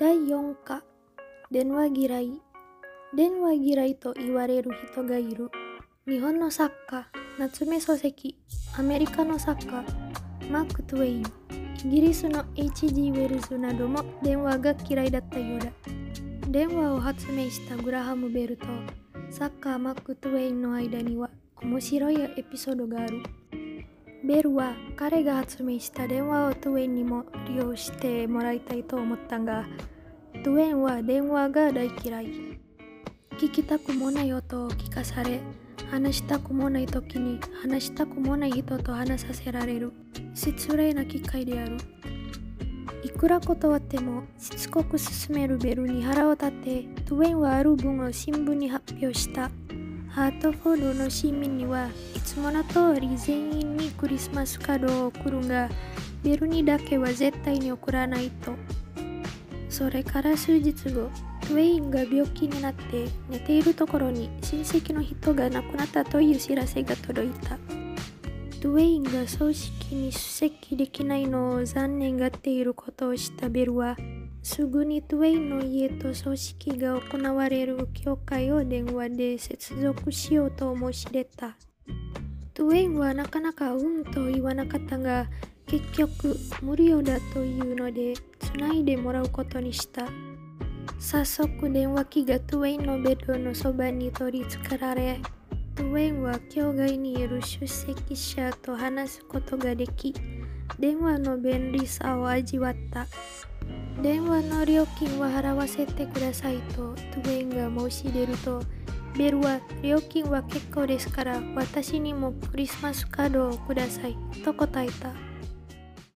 第4課電話嫌い電話嫌いと言われる人がいる。日本の作家夏目漱石、アメリカの作家マーク・トウェイン、イギリスの H.G. ウェルズなども電話が嫌いだったようだ。電話を発明したグラハム・ベルと作家マーク・トウェインの間には面白いエピソードがある。ベルは彼が発明した電話をトウェインにも利用してもらいたいと思ったが、トウェインは電話が大嫌い。聞きたくもない音を聞かされ、話したくもない時に話したくもない人と話させられる失礼な機会である。いくら断ってもしつこく勧めるベルに腹を立て、トウェインはある文を新聞に発表した。ハートフォードの市民にはいつもの通り全員にクリスマスカードを送るが、ベルにだけは絶対に送らないと。それから数日後、トウェインが病気になって寝ているところに親戚の人が亡くなったという知らせが届いた。トウェインが葬式に出席できないのを残念がっていることを知ったベルは、すぐにトウェインの家と葬式が行われる教会を電話で接続しようと申し出た。トウェインはなかなかうんと言わなかったが、結局無料だというので繋いでもらうことにした。早速電話機がトウェインのベッドのそばに取りつかられ、トウェインは境外にいる出席者と話すことができ、電話の便利さを味わった。電話の料金は払わせてくださいとトウェインが申し出ると、ベルは料金は結構ですから私にもクリスマスカードをくださいと答えた。